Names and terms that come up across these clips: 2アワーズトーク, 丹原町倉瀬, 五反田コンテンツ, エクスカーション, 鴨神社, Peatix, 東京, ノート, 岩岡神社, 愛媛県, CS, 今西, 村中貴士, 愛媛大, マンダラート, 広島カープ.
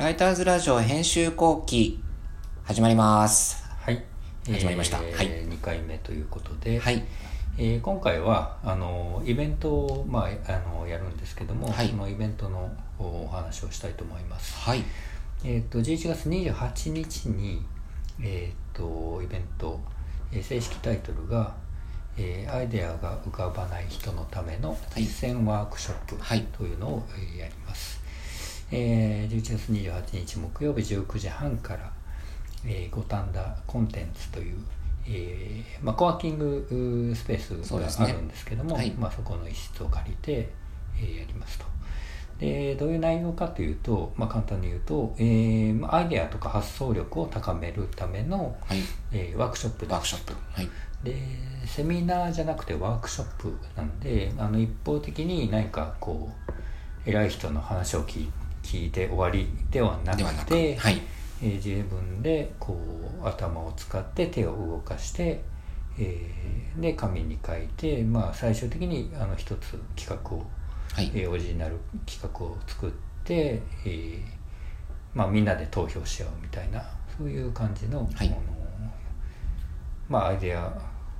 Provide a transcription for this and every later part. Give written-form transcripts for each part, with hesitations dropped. ライターズラジオ編集後期始まります。はい、始まりました。はい、2回目ということで、はい、今回はイベントを、やるんですけども、はい、そのイベントのお話をしたいと思います。はい、11月28日に、イベント、正式タイトルがアイデアが浮かばない人のための実践ワークショップというのをやります。はい、11月28日木曜日19時半から五反田コンテンツという、コワーキングスペースがあるんですけども、ね、はい、そこの一室を借りて、やりますと。で、どういう内容かというと、簡単に言うと、アイデアとか発想力を高めるための、はい、ワークショップです。ワークショップ、はい。で、セミナーじゃなくてワークショップなんで、一方的に何かこう偉い人の話を聞いて終わりではなくて、はい、自分でこう頭を使って手を動かして、で紙に書いて、最終的に一つ企画を、はい、オリジナル企画を作って、みんなで投票し合うみたいな、そういう感じの、はい、アイデア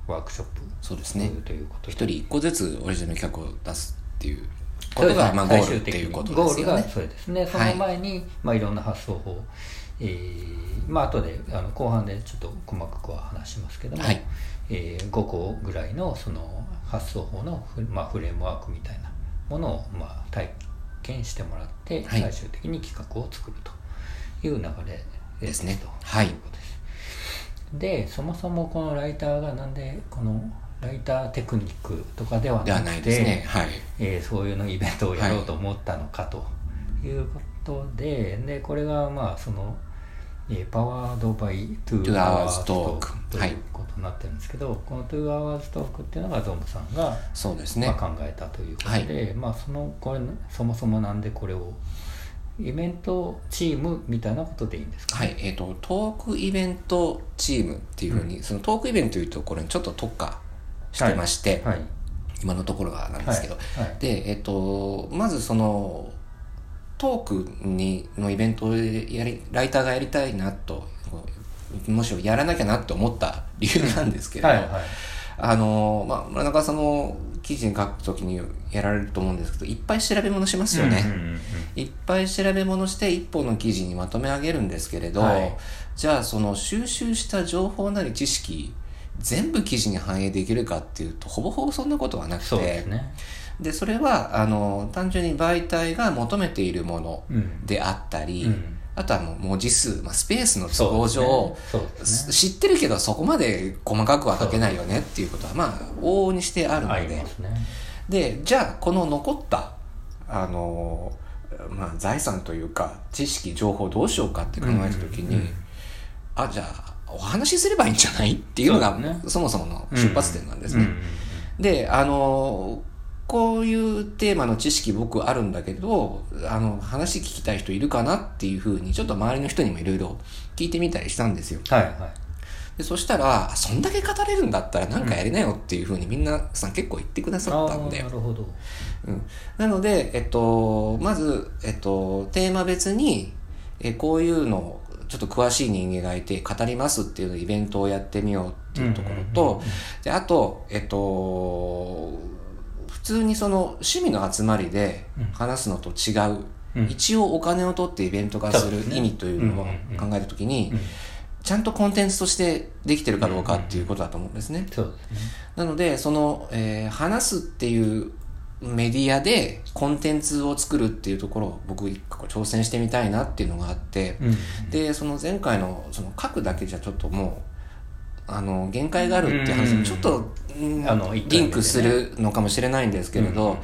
ワークショップ、そうですね、ということで、一人一個ずつオリジナル企画を出すっていうことが、ゴールっていうことですよね。ゴールがそうですね。その前に、いろんな発想法、後で後半でちょっと細かくは話しますけども、はい、5個ぐらいのその発想法の、フレームワークみたいなものを、体験してもらって、はい、最終的に企画を作るという流れですね。はい。ということです。で、そもそもこのライターがなんでこのライターテクニックとかではなくて、ね、はい、そういうのイベントをやろうと思ったのかということで、はい、でこれがそのパワードバイ2アワーズトークということになってるんですけど、はい、この2アワーズトークっていうのがゾムさんが、そうですね、考えたということで、はい、これそもそもなんでこれをイベントチームみたいなことでいいんですかね。はい、トークイベントチームっていうふうに、そのトークイベントというところにちょっと特化してまして、はいはい、今のところはなんですけど、はいはい、で、まずそのトークのイベントをライターがやりたいなと、もしやらなきゃなと思った理由なんですけれど、はいはい、村中さんの記事に書くときにやられると思うんですけど、いっぱい調べ物しますよね。いっぱい調べ物して一本の記事にまとめ上げるんですけれど、はい、じゃあその収集した情報なり知識全部記事に反映できるかっていうと、ほぼほぼそんなことはなくて、 そうですね。で、それは単純に媒体が求めているものであったり、あとは文字数、スペースの都合上、知ってるけどそこまで細かくは書けないよねっていうことは往々にしてあるので、で、じゃあこの残った財産というか知識情報どうしようかって考えた時に、じゃあお話しすればいいんじゃないっていうのがそもそもの出発点なんですね。で、こういうテーマの知識僕あるんだけど、話聞きたい人いるかなっていうふうにちょっと周りの人にもいろいろ聞いてみたりしたんですよ。はいはい。で、そしたら、そんだけ語れるんだったらなんかやりなよっていうふうにみんなさん結構言ってくださったんで。なるほど。うん。なので、まず、テーマ別に、こういうのをちょっと詳しい人間がいて語りますっていうイベントをやってみようっていうところと、で、あと、普通にその趣味の集まりで話すのと違う、一応お金を取ってイベント化する意味というのを考えたときに、ちゃんとコンテンツとしてできてるかどうかっていうことだと思うんですね。そうですね。なのでその、話すっていうメディアでコンテンツを作るっていうところを僕挑戦してみたいなっていうのがあって、でその前回のその書くだけじゃちょっともう限界があるっていう話もちょっとリンクするのかもしれないんですけれど、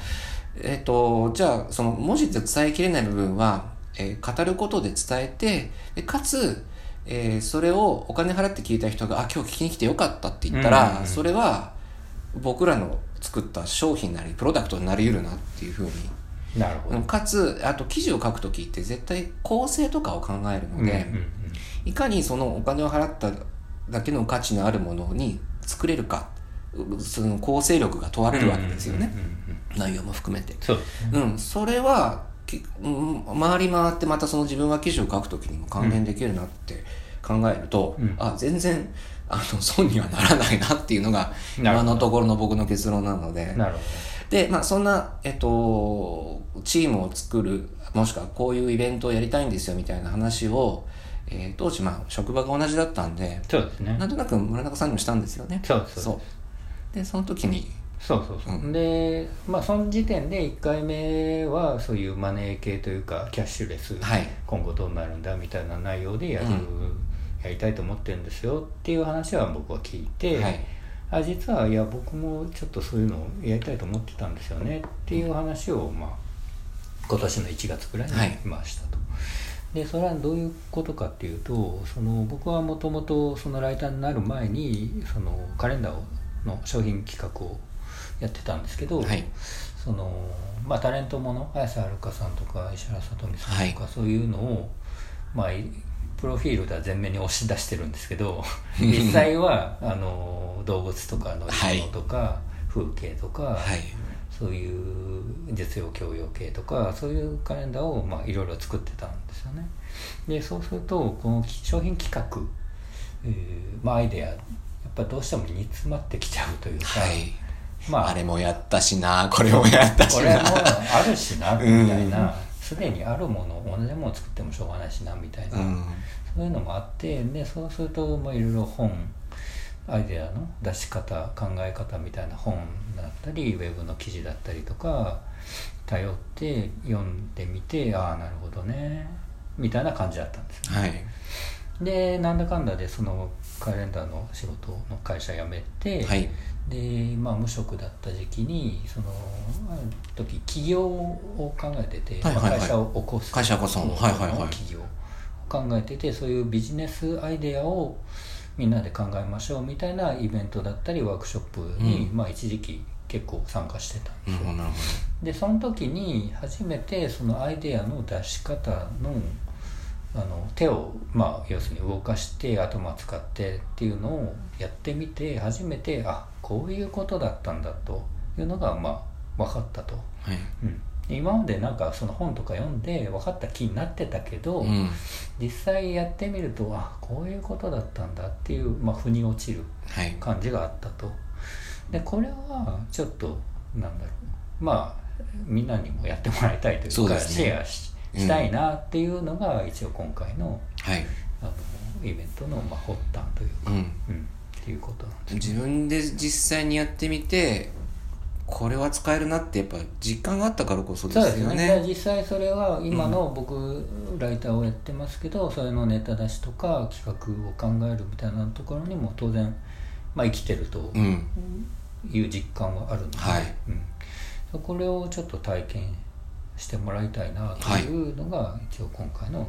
じゃあその文字で伝えきれない部分は、語ることで伝えて、でかつ、それをお金払って聞いた人が今日聞きに来てよかったって言ったら、それは僕らの作った商品なりプロダクトになり得るなっていうふうに。なるほど。かつ、あと記事を書くときって絶対構成とかを考えるので、いかにそのお金を払っただけの価値のあるものに作れるか、その構成力が問われるわけですよね。内容も含めて。そうですね。それは回り回ってまたその自分が記事を書くときにも還元できるなって考えると、うん、あ、全然損にはならないなっていうのが今のところの僕の結論なので、なるほど。で、まあ、そんな、チームを作る、もしくはこういうイベントをやりたいんですよみたいな話を、当時、まあ、職場が同じだったんで、そうですね、なんとなく村中さんにもしたんですよね。そうです。そう。で、その時に、そうそうそう、うん、で、まあ、その時点で1回目はそういうマネー系というかキャッシュレス、はい、今後どうなるんだみたいな内容でやりたいと思ってるんですよっていう話は僕は聞いて、はい、あ、実はいや僕もちょっとそういうのをやりたいと思ってたんですよねっていう話を、まあ、今年の1月くらいに言いましたと、はい、でそれはどういうことかっていうと、その僕はもともとそのライターになる前にそのカレンダーの商品企画をやってたんですけど、はい、そのまあ、タレントもの綾瀬はるかさんとか石原さとみさんとか、はい、そういうのを、まあ、プロフィールでは前面に押し出してるんですけど実際は動物とか乗り物とか、はい、風景とか、はい、そういう実用教養系とかそういうカレンダーを、まあ、いろいろ作ってたんですよね。でそうするとこの商品企画、まあ、アイデアやっぱどうしても煮詰まってきちゃうというか、はい、まあ、あれもやったしな、これもやったしな、これもあるしなみたいな、すでにあるもの同じものを作ってもしょうがないしなみたいな、うん、そういうのもあって、でそうすると、まあ、いろいろ本、アイデアの出し方、考え方みたいな本だったりウェブの記事だったりとか頼って読んでみて、ああなるほどねみたいな感じだったんですね、はい。でなんだかんだでそのカレンダーの仕事の会社辞めて、はい、でまあ、無職だった時期にそのある時起業を考えてて、はいはいはい、まあ、会社を起こす、会社を起こす、はいはいはい、起業を考えてて、そういうビジネスアイデアをみんなで考えましょうみたいなイベントだったりワークショップに、うん、まあ、一時期結構参加してたんですよ、うん、なるほど。でその時に初めてそのアイデアの出し方の手を、まあ、要するに動かして頭使ってっていうのをやってみて、初めてあ、こういうことだったんだというのが、まあ、分かったと、はい、うん、今までなんかその本とか読んで分かった気になってたけど、うん、実際やってみるとあ、こういうことだったんだっていう、まあ、腑に落ちる感じがあったと、はい、でこれはちょっとなんだろう、まあみんなにもやってもらいたいというか、シェアしたいなっていうのが一応今回の、はい、イベントのまあ発端というか、うんうん、っていうことなんですね。自分で実際にやってみてこれは使えるなってやっぱ実感があったからこそですよね。そうですね。実際それは今の僕、うん、ライターをやってますけど、それのネタ出しとか企画を考えるみたいなところにも当然、まあ、生きてるという実感はあるので、うん、はい、うん、これをちょっと体験してもらいたいなというのが一応今回の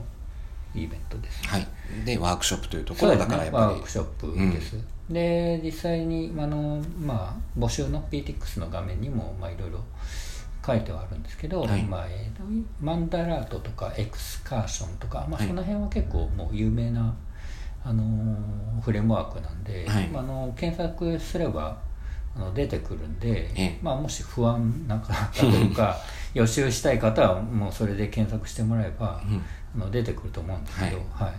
イベントです、はい、でワークショップというところだからやっぱり、ね、ワークショップです、うん、で実際にまあ、募集の Peatix の画面にもいろいろ書いてはあるんですけど、はい、まあ、マンダラートとかエクスカーションとか、まあ、その辺は結構もう有名な、フレームワークなんで、はい、まあ、検索すれば出てくるんで、まあ、もし不安な方というか予習したい方はもうそれで検索してもらえば、うん、出てくると思うんですけど、はいはい、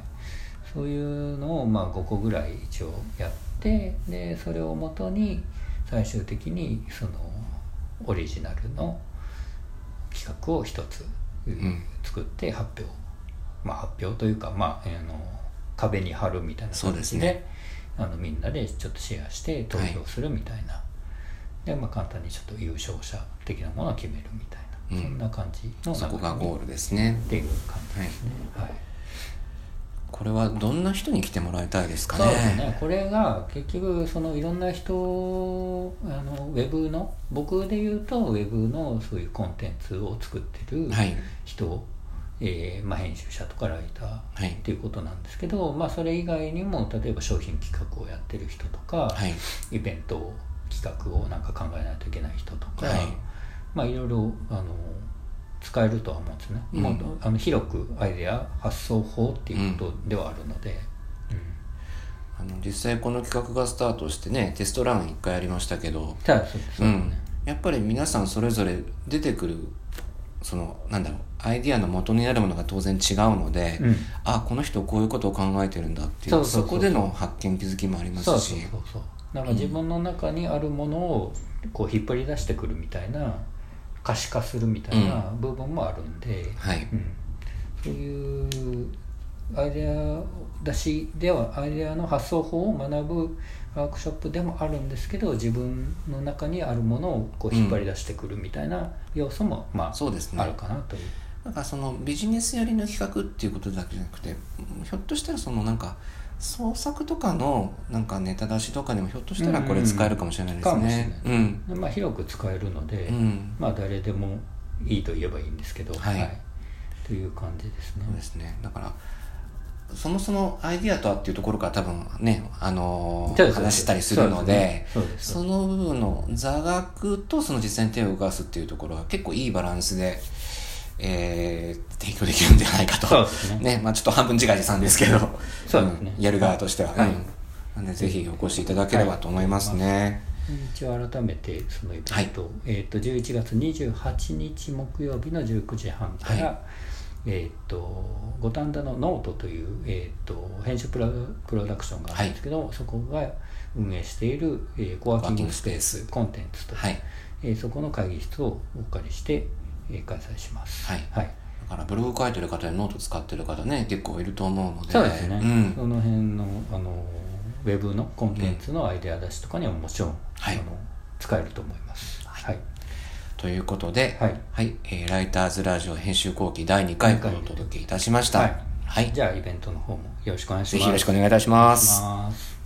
そういうのをまあ5個ぐらい一応やって、でそれをもとに最終的にそのオリジナルの企画を一つ作って発表、うん、まあ、発表というか、まあ、壁に貼るみたいな感じ で、ね、みんなでちょっとシェアして投票するみたいな、はい、でまあ、簡単にちょっと優勝者的なものを決めるみたいな、うん、そんな感じの、そこがゴールですねっていう感じですね、はいはい。これはどんな人に来てもらいたいですかね。そうですね、これが結局そのいろんな人、ウェブの、僕で言うとウェブのそういうコンテンツを作ってる人、はい、まあ、編集者とかライターっていうことなんですけど、はい、まあ、それ以外にも例えば商品企画をやってる人とか、はい、イベントを企画をなんか考えないといけない人とか、はい、まあ、いろいろ使えるとは思うんですね、うん、もう広くアイデア発想法っていうことではあるので、うんうん、実際この企画がスタートしてね、テストラン1回やりましたけど、そうですね、うん、やっぱり皆さんそれぞれ出てくるそのなんだろうアイディアの元になるものが当然違うので、うん、あこの人こういうことを考えてるんだっていう そこでの発見気づきもありますし、そうそうそうそう、なんか自分の中にあるものをこう引っ張り出してくるみたいな、可視化するみたいな部分もあるんで、うんはいうん、そういうアイデア出しではアイデアの発想法を学ぶワークショップでもあるんですけど、自分の中にあるものをこう引っ張り出してくるみたいな要素も、まあそうですね、あるかなという。なんかそのビジネス寄りの企画っていうことだけじゃなくて、ひょっとしたらそのなんか創作とかのなんかネタ出しとかにもひょっとしたらこれ使えるかもしれないですね、うんうん、まあ、広く使えるので、うんまあ、誰でもいいと言えばいいんですけど、はいはい、という感じですね。そうですね。だからそもそもアイディアとはっていうところから多分ね、話したりするので、その部分の座学とその実際に手を動かすっていうところは結構いいバランスで、提供できるんじゃないかと。そうですね。ね、まあちょっと半分自画自賛ですけど、そうですね、うん、やる側としては、はい、なんでぜひお越しいただければと思いますね。一応改めてそのイベント、はい、11月28日木曜日の19時半から、はい、五反田のノートという、編集プロダクションがあるんですけど、はい、そこが運営している、コワーキングスペースコンテンツと、はいそこの会議室をお借りして、開催します、はいはい、だからブログ書いてる方やノート使ってる方ね結構いると思うので、そうですね、うん、その辺の、ウェブのコンテンツのアイデア出しとかにももちろん、うんはい、使えると思います、はいはいということで、はいはいライターズラジオ編集後期第2回お届けいたしました、はいはい、じゃあイベントの方もよろしくお願いします。ぜひよろしくお願いいたします。